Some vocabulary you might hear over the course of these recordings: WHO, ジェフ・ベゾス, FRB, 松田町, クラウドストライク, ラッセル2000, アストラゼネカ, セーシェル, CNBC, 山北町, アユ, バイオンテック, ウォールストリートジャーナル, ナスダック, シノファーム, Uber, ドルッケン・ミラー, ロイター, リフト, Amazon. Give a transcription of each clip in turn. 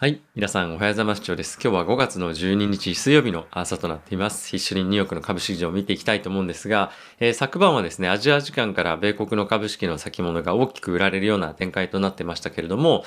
はい。皆さん、おはようございます。長です。今日は5月の12日水曜日の朝となっています。一緒にニューヨークの株式市場を見ていきたいと思うんですが、昨晩はですね、アジア時間から米国の株式の先物が大きく売られるような展開となってましたけれども、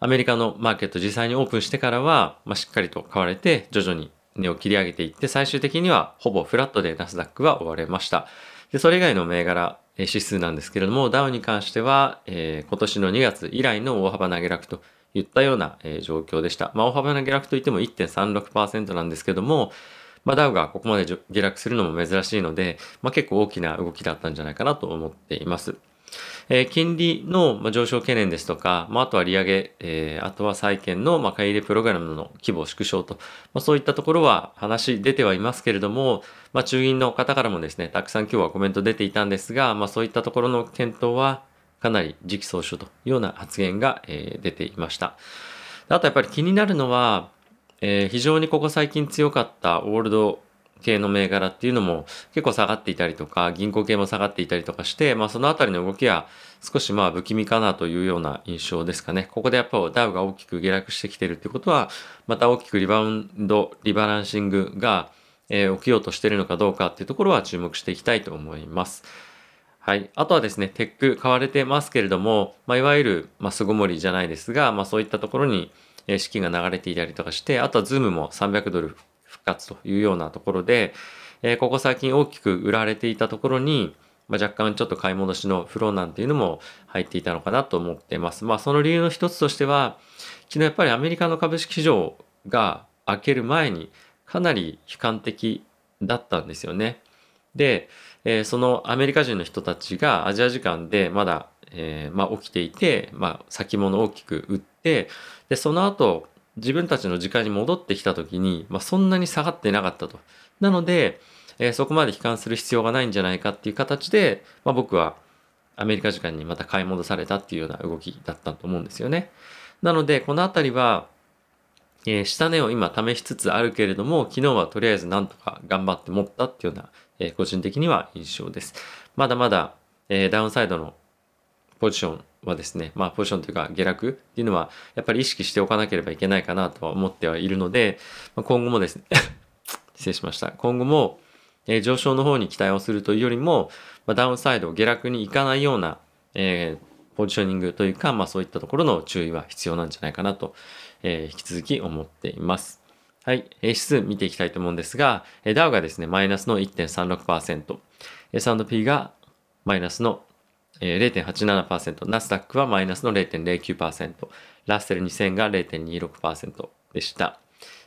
アメリカのマーケット実際にオープンしてからは、しっかりと買われて、徐々に値を切り上げていって、最終的にはほぼフラットでナスダックは終われました。で、それ以外の銘柄、指数なんですけれども、ダウに関しては、今年の2月以来の大幅な下落と、言ったような状況でした。大幅な下落といっても 1.36% なんですけども、ダウがここまで下落するのも珍しいので、結構大きな動きだったんじゃないかなと思っています。金利の上昇懸念ですとか、あとは利上げ、あとは債券の買い入れプログラムの規模縮小と、そういったところは話出てはいますけれども、中銀の方からもですね、たくさん今日はコメント出ていたんですが、そういったところの検討は、かなり時期尚早というような発言が出ていました。あとやっぱり気になるのは、非常にここ最近強かったオールド系の銘柄っていうのも結構下がっていたりとか、銀行系も下がっていたりとかして、そのあたりの動きは少し不気味かなというような印象ですかね。ここでやっぱダウが大きく下落してきているということは、また大きくリバランシングが起きようとしているのかどうかっていうところは注目していきたいと思います。はい。あとはですね、テック買われてますけれども、いわゆる、巣ごもりじゃないですが、そういったところに資金が流れていたりとかして、あとはズームも300ドル復活というようなところで、ここ最近大きく売られていたところに、若干ちょっと買い戻しのフローなんていうのも入っていたのかなと思っています。その理由の一つとしては、昨日やっぱりアメリカの株式市場が開ける前にかなり悲観的だったんですよね。で、そのアメリカ人の人たちがアジア時間でまだ、起きていて、先物を大きく売って、で、その後、自分たちの時間に戻ってきた時に、そんなに下がってなかったと。なので、そこまで悲観する必要がないんじゃないかっていう形で、僕はアメリカ時間にまた買い戻されたっていうような動きだったと思うんですよね。なので、このあたりは、下値を今試しつつあるけれども、昨日はとりあえずなんとか頑張って持ったっていうような、個人的には印象です。まだまだ、ダウンサイドのポジションはですね、ポジションというか下落っていうのはやっぱり意識しておかなければいけないかなとは思ってはいるので、今後もですね失礼しました。今後も、上昇の方に期待をするというよりも、ダウンサイド下落に行かないような、ポジショニングというか、そういったところの注意は必要なんじゃないかなと、引き続き思っています。はい。指数見ていきたいと思うんですが、ダウがですね、マイナスの 1.36%、S&P がマイナスの 0.87%、ナスダックはマイナスの 0.09%、ラッセル2000が 0.26% でした。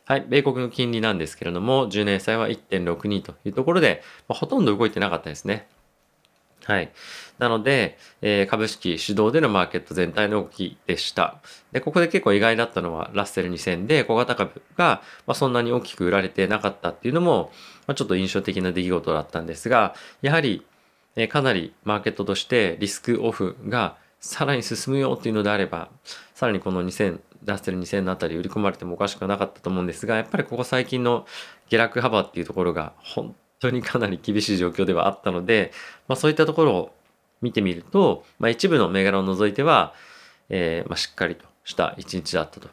はい。米国の金利なんですけれども、10年債は 1.62 というところで、ほとんど動いてなかったですね。はい。なので、株式主導でのマーケット全体の動きでした。で、ここで結構意外だったのはラッセル2000で小型株が、そんなに大きく売られてなかったっていうのも、ちょっと印象的な出来事だったんですが、やはり、かなりマーケットとしてリスクオフがさらに進むよっていうのであれば、さらにこの2000、ラッセル2000のあたり売り込まれてもおかしくなかったと思うんですが、やっぱりここ最近の下落幅っていうところが本当にかなり厳しい状況ではあったので、そういったところを見てみると、一部の銘柄を除いては、しっかりとした一日だったと。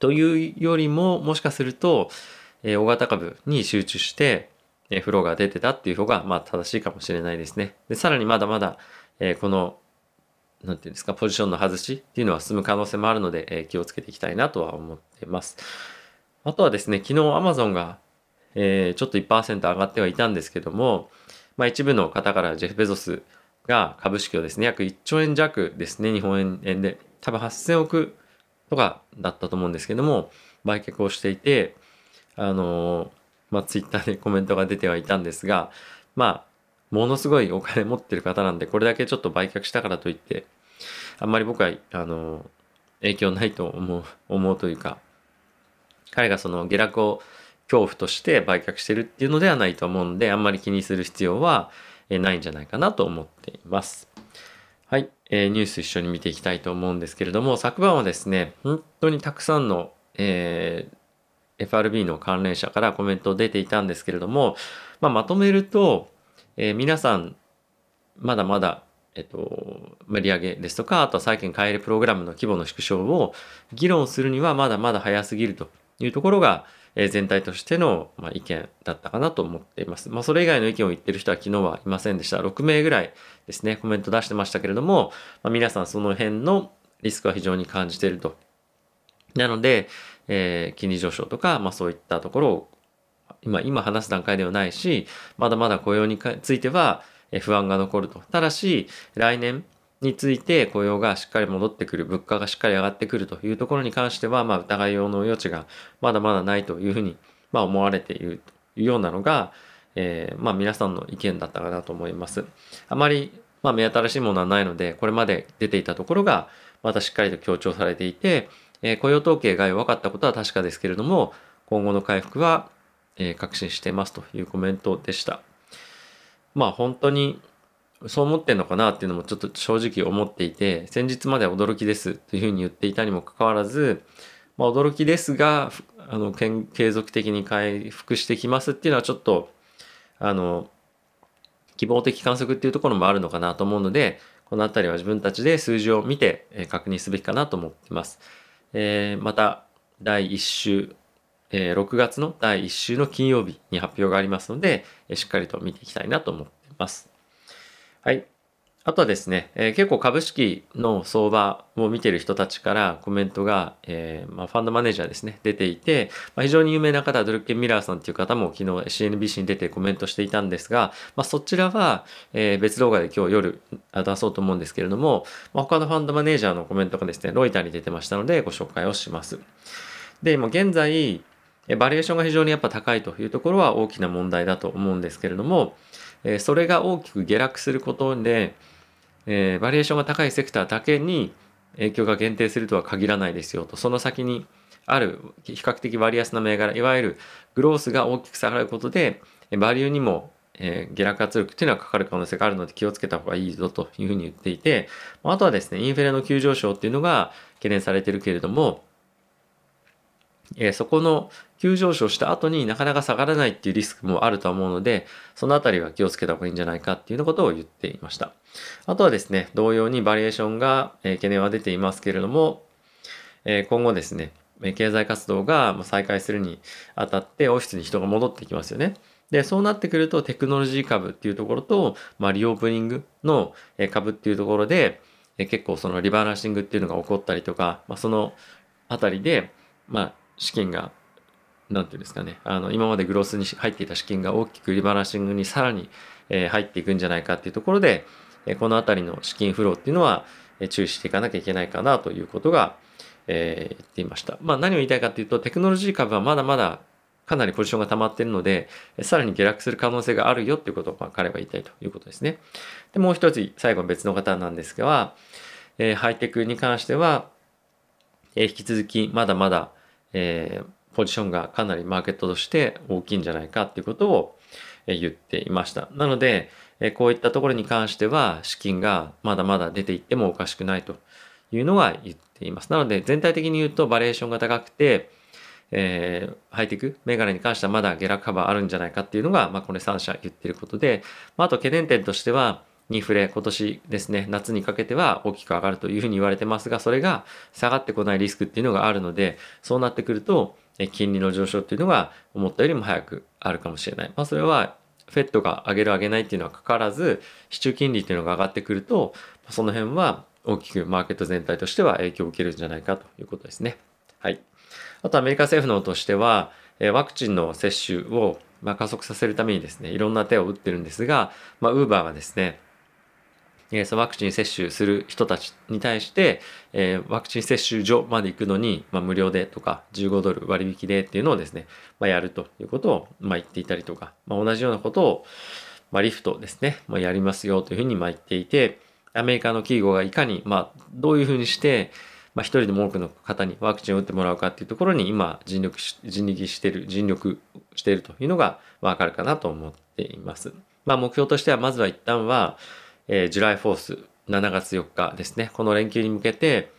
というよりも、もしかすると、大型株に集中して、フローが出てたっていう方が、正しいかもしれないですね。で、さらにまだまだ、この、なんていうんですか、ポジションの外しっていうのは進む可能性もあるので、気をつけていきたいなとは思っています。あとはですね、昨日 Amazon がちょっと 1% 上がってはいたんですけども、一部の方からジェフ・ベゾスが株式をですね、約1兆円弱ですね、日本円で、多分8000億とかだったと思うんですけども、売却をしていて、ツイッターでコメントが出てはいたんですが、ものすごいお金持ってる方なんで、これだけちょっと売却したからといって、あんまり僕は、影響ないと思うというか、彼がその下落を恐怖として売却してるっていうのではないと思うので、あんまり気にする必要はないんじゃないかなと思っています。はい、ニュース一緒に見ていきたいと思うんですけれども、昨晩はですね、本当にたくさんの、FRB の関連者からコメント出ていたんですけれども、まとめると、皆さんまだまだ利上げですとか、あとは債券買い入れプログラムの規模の縮小を議論するにはまだまだ早すぎるというところが、全体としての意見だったかなと思っています。それ以外の意見を言ってる人は昨日はいませんでした。6名ぐらいですね、コメント出してましたけれども、皆さんその辺のリスクは非常に感じていると。なので、金利上昇とか、そういったところを今話す段階ではないし、まだまだ雇用については不安が残ると。ただし、来年について雇用がしっかり戻ってくる、物価がしっかり上がってくるというところに関しては、疑いようの余地がまだまだないというふうに、思われているというようなのが、皆さんの意見だったかなと思います。あまり、目新しいものはないので、これまで出ていたところが、またしっかりと強調されていて、雇用統計が弱かったことは確かですけれども、今後の回復は、確信していますというコメントでした。本当にそう思ってんのかなっていうのもちょっと正直思っていて、先日まで驚きですというふうに言っていたにもかかわらず、驚きですが継続的に回復してきますっていうのはちょっと希望的観測っていうところもあるのかなと思うので、このあたりは自分たちで数字を見て確認すべきかなと思っています。また第1週6月の第1週の金曜日に発表がありますので、しっかりと見ていきたいなと思っています。はい。あとはですね、結構株式の相場を見ている人たちからコメントが、ファンドマネージャーですね、出ていて、非常に有名な方、ドルッケン・ミラーさんという方も昨日 CNBC に出てコメントしていたんですが、そちらは、別動画で今日夜出そうと思うんですけれども、他のファンドマネージャーのコメントがですね、ロイターに出てましたのでご紹介をします。で、今現在、バリエーションが非常に高いというところは大きな問題だと思うんですけれども、それが大きく下落することで、バリエーションが高いセクターだけに影響が限定するとは限らないですよと、その先にある比較的割安な銘柄、いわゆるグロースが大きく下がることで、バリューにも下落圧力というのはかかる可能性があるので気をつけた方がいいぞというふうに言っていて、あとはですね、インフレの急上昇っていうのが懸念されているけれども、そこの急上昇した後になかなか下がらないっていうリスクもあると思うので、そのあたりは気をつけた方がいいんじゃないかっていうようなことを言っていました。あとはですね、同様にバリエーションが懸念は出ていますけれども、今後ですね、経済活動が再開するにあたってオフィスに人が戻ってきますよね。で、そうなってくるとテクノロジー株っていうところと、リオープニングの株っていうところで、結構そのリバランシングっていうのが起こったりとか、そのあたりで、資金が何て言うんですかね、今までグロースに入っていた資金が大きくリバランシングにさらに入っていくんじゃないかっていうところで、この辺りの資金フローっていうのは注意していかなきゃいけないかなということが言っていました。何を言いたいかっていうと、テクノロジー株はまだまだかなりポジションが溜まっているので、さらに下落する可能性があるよっていうことを彼は言いたいということですね。で、もう一つ最後は別の方なんですが、ハイテクに関しては引き続きまだまだポジションがかなりマーケットとして大きいんじゃないかということを言っていました。なので、こういったところに関しては資金がまだまだ出ていってもおかしくないというのは言っています。なので、全体的に言うとバリエーションが高くて、ハイテク銘柄に関してはまだ下落幅あるんじゃないかっていうのが、これ3社言っていることで、あと懸念点としては、インフレ、今年ですね、夏にかけては大きく上がるというふうに言われてますが、それが下がってこないリスクっていうのがあるので、そうなってくると、金利の上昇っていうのが思ったよりも早くあるかもしれない。それは、フェットが上げる上げないっていうのはかかわらず、市中金利っていうのが上がってくると、その辺は大きくマーケット全体としては影響を受けるんじゃないかということですね。はい。あと、アメリカ政府のとしては、ワクチンの接種を加速させるためにですね、いろんな手を打ってるんですが、Uber がですね、ワクチン接種する人たちに対して、ワクチン接種所まで行くのに、無料でとか$15割引でっていうのをですね、やるということを言っていたりとか、同じようなことを、リフトですね、やりますよというふうに言っていて、アメリカの企業がいかに、どういうふうにして、一人でも多くの方にワクチンを打ってもらうかっていうところに今尽力しているというのがわかるかなと思っています。目標としては、まずは一旦は、ジュライフォース7月4日ですね、この連休に向けて、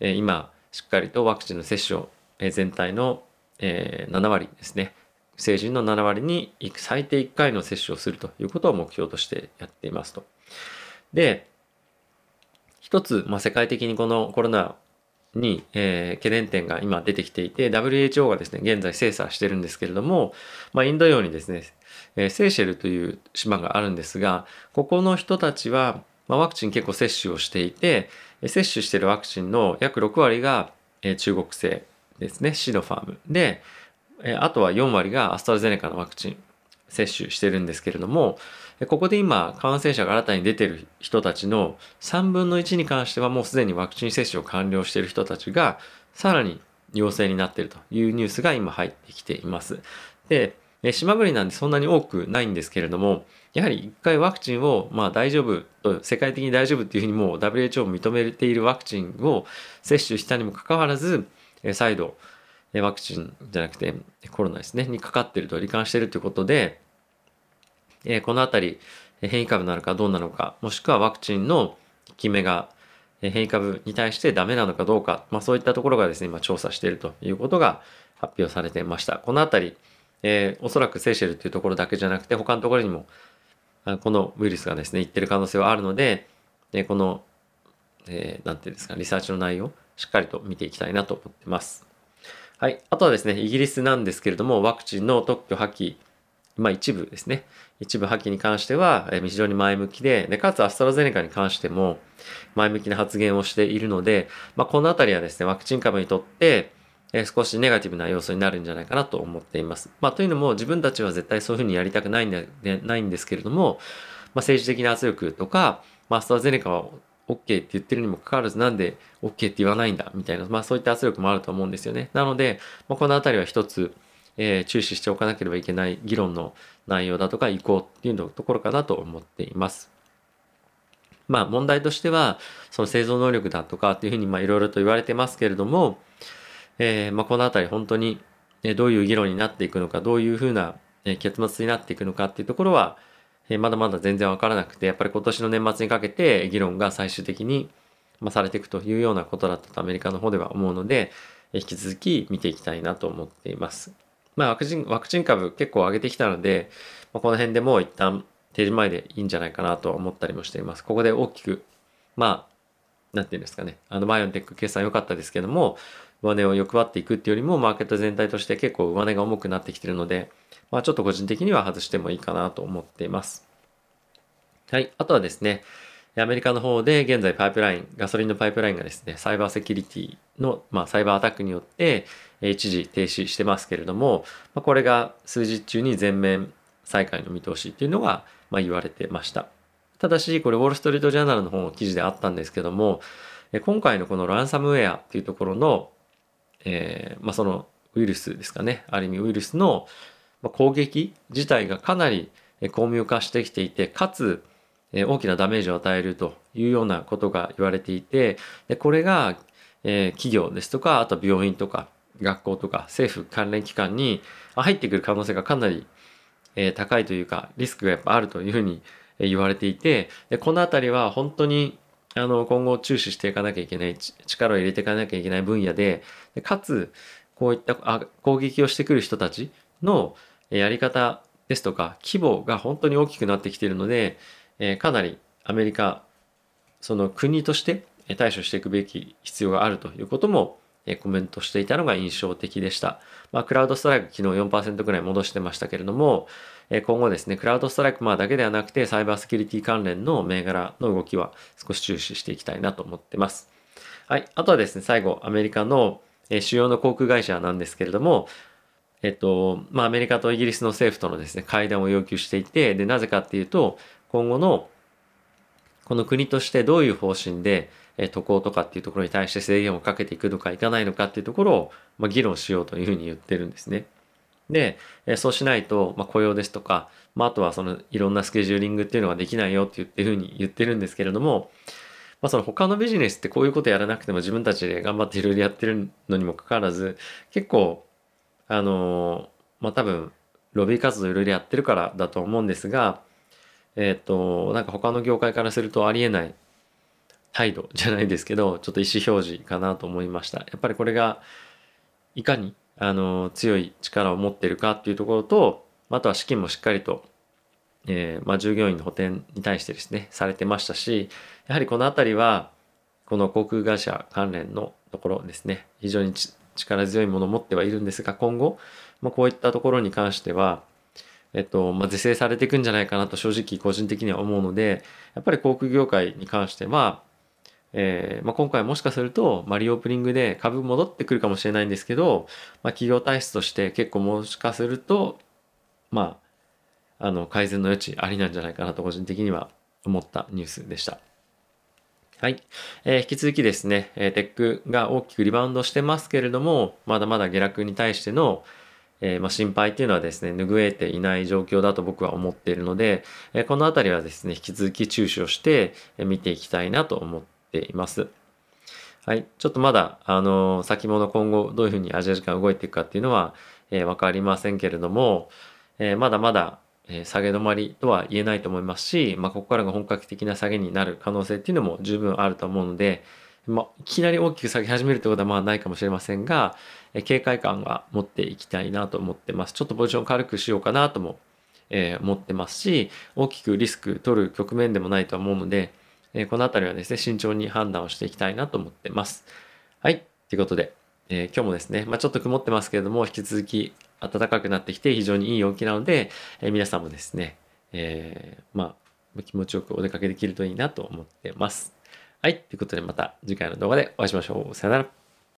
今しっかりとワクチンの接種を、全体の、7割ですね、成人の7割に最低1回の接種をするということを目標としてやっていますと。で、一つ、世界的にこのコロナに、懸念点が今出てきていて、WHO がですね、現在精査してるんですけれども、インド洋にですね、セーシェルという島があるんですが、ここの人たちは、ワクチン結構接種をしていて、接種しているワクチンの約6割が中国製ですね、シノファームで、あとは4割がアストラゼネカのワクチン接種してるんですけれども、ここで今感染者が新たに出てる人たちの3分の1に関してはもうすでにワクチン接種を完了している人たちがさらに陽性になっているというニュースが今入ってきています。で、島国なんでそんなに多くないんですけれども、やはり1回ワクチンを大丈夫と、世界的に大丈夫っていうふうにもう WHO も認めているワクチンを接種したにもかかわらず、再度ワクチンじゃなくてコロナですねにかかっていると、罹患しているということで、このあたり変異株なのかどうなのか、もしくはワクチンの効き目が変異株に対してダメなのかどうか、そういったところがですね今調査しているということが発表されていました。このあたり、おそらくセーシェルというところだけじゃなくて他のところにもこのウイルスがですねいってる可能性はあるので、この、なんていうんですか、リサーチの内容をしっかりと見ていきたいなと思ってます。はい。あとはですね、イギリスなんですけれども、ワクチンの特許破棄、一部ですね、一部破棄に関しては非常に前向きで、かつアストラゼネカに関しても前向きな発言をしているので、このあたりはですねワクチン株にとって少しネガティブな要素になるんじゃないかなと思っています。というのも、自分たちは絶対そういうふうにやりたくないんですけれども、政治的な圧力とか、アストラゼネカは OK って言ってるにもかかわらず、なんで OK って言わないんだみたいな、そういった圧力もあると思うんですよね。なので、このあたりは一つ注視しておかなければいけない議論の内容だとか意向っていうところかなと思っています。問題としては、その製造能力だとかっていうふうにいろいろと言われてますけれども、このあたり本当にどういう議論になっていくのか、どういうふうな結末になっていくのかっていうところは、まだまだ全然わからなくて、やっぱり今年の年末にかけて議論が最終的にされていくというようなことだったとアメリカの方では思うので、引き続き見ていきたいなと思っています。ワクチン株結構上げてきたので、この辺でもう一旦手締まいでいいんじゃないかなと思ったりもしています。ここで大きく、なんていうんですかね、バイオンテック決算良かったですけども、上値を欲張っていくっていうよりも、マーケット全体として結構上値が重くなってきているので、ちょっと個人的には外してもいいかなと思っています。はい。あとはですね、アメリカの方で現在ガソリンのパイプラインがですね、サイバーセキュリティの、サイバーアタックによって一時停止してますけれども、これが数日中に全面再開の見通しっていうのが言われてました。ただし、これウォールストリートジャーナルの方の記事であったんですけども、今回のこのランサムウェアっていうところの、そのウイルスですかね、ある意味ウイルスの攻撃自体がかなり巧妙化してきていて、かつ大きなダメージを与えるというようなことが言われていて、これが企業ですとか、あと病院とか学校とか政府関連機関に入ってくる可能性がかなり高いというか、リスクがやっぱあるというふうに言われていて、このあたりは本当に今後注視していかなきゃいけない、力を入れていかなきゃいけない分野で、かつこういった攻撃をしてくる人たちのやり方ですとか規模が本当に大きくなってきているので、かなりアメリカ、その国として対処していくべき必要があるということもコメントしていたのが印象的でした。クラウドストライク昨日 4% くらい戻してましたけれども、今後ですね、クラウドストライクだけではなくてサイバーセキュリティ関連の銘柄の動きは少し注視していきたいなと思ってます。はい。あとはですね、最後、アメリカの主要の航空会社なんですけれども、アメリカとイギリスの政府とのですね、会談を要求していて、で、なぜかっていうと、今後のこの国としてどういう方針で渡航とかっていうところに対して制限をかけていくのかいかないのかっていうところを議論しようというふうに言ってるんですね。で、そうしないと雇用ですとか、あとはそのいろんなスケジューリングっていうのができないよっていうふうに言ってるんですけれども、その他のビジネスってこういうことやらなくても自分たちで頑張っていろいろやってるのにもかかわらず、結構多分ロビー活動いろいろやってるからだと思うんですが、なんか他の業界からするとありえない態度じゃないですけど、ちょっと意思表示かなと思いました。やっぱりこれがいかに強い力を持っているかっていうところと、あとは資金もしっかりと、従業員の補填に対してですねされてましたし、やはりこのあたりはこの航空会社関連のところですね、非常に力強いものを持ってはいるんですが、今後、こういったところに関しては、是正されていくんじゃないかなと正直個人的には思うので、やっぱり航空業界に関しては、今回もしかすると、リオープニングで株戻ってくるかもしれないんですけど、企業体質として結構もしかすると、改善の余地ありなんじゃないかなと個人的には思ったニュースでした。はい。引き続きですね、テックが大きくリバウンドしてますけれども、まだまだ下落に対しての、心配っていうのはですね、拭えていない状況だと僕は思っているので、このあたりはですね、引き続き注視をして見ていきたいなと思っています。はい。ちょっとまだ、先物今後どういうふうにアジア時間動いていくかっていうのは、わかりませんけれども、まだまだ下げ止まりとは言えないと思いますし、ここからが本格的な下げになる可能性っていうのも十分あると思うので、いきなり大きく下げ始めるってことはないかもしれませんが、警戒感は持っていきたいなと思ってます。ちょっとポジション軽くしようかなとも思ってますし、大きくリスク取る局面でもないとは思うので、このあたりはですね、慎重に判断をしていきたいなと思ってます。はい、ということで、今日もですね、ちょっと曇ってますけれども、引き続き暖かくなってきて非常にいい陽気なので、皆さんもですね、気持ちよくお出かけできるといいなと思ってます。はい、ということでまた次回の動画でお会いしましょう。さよなら。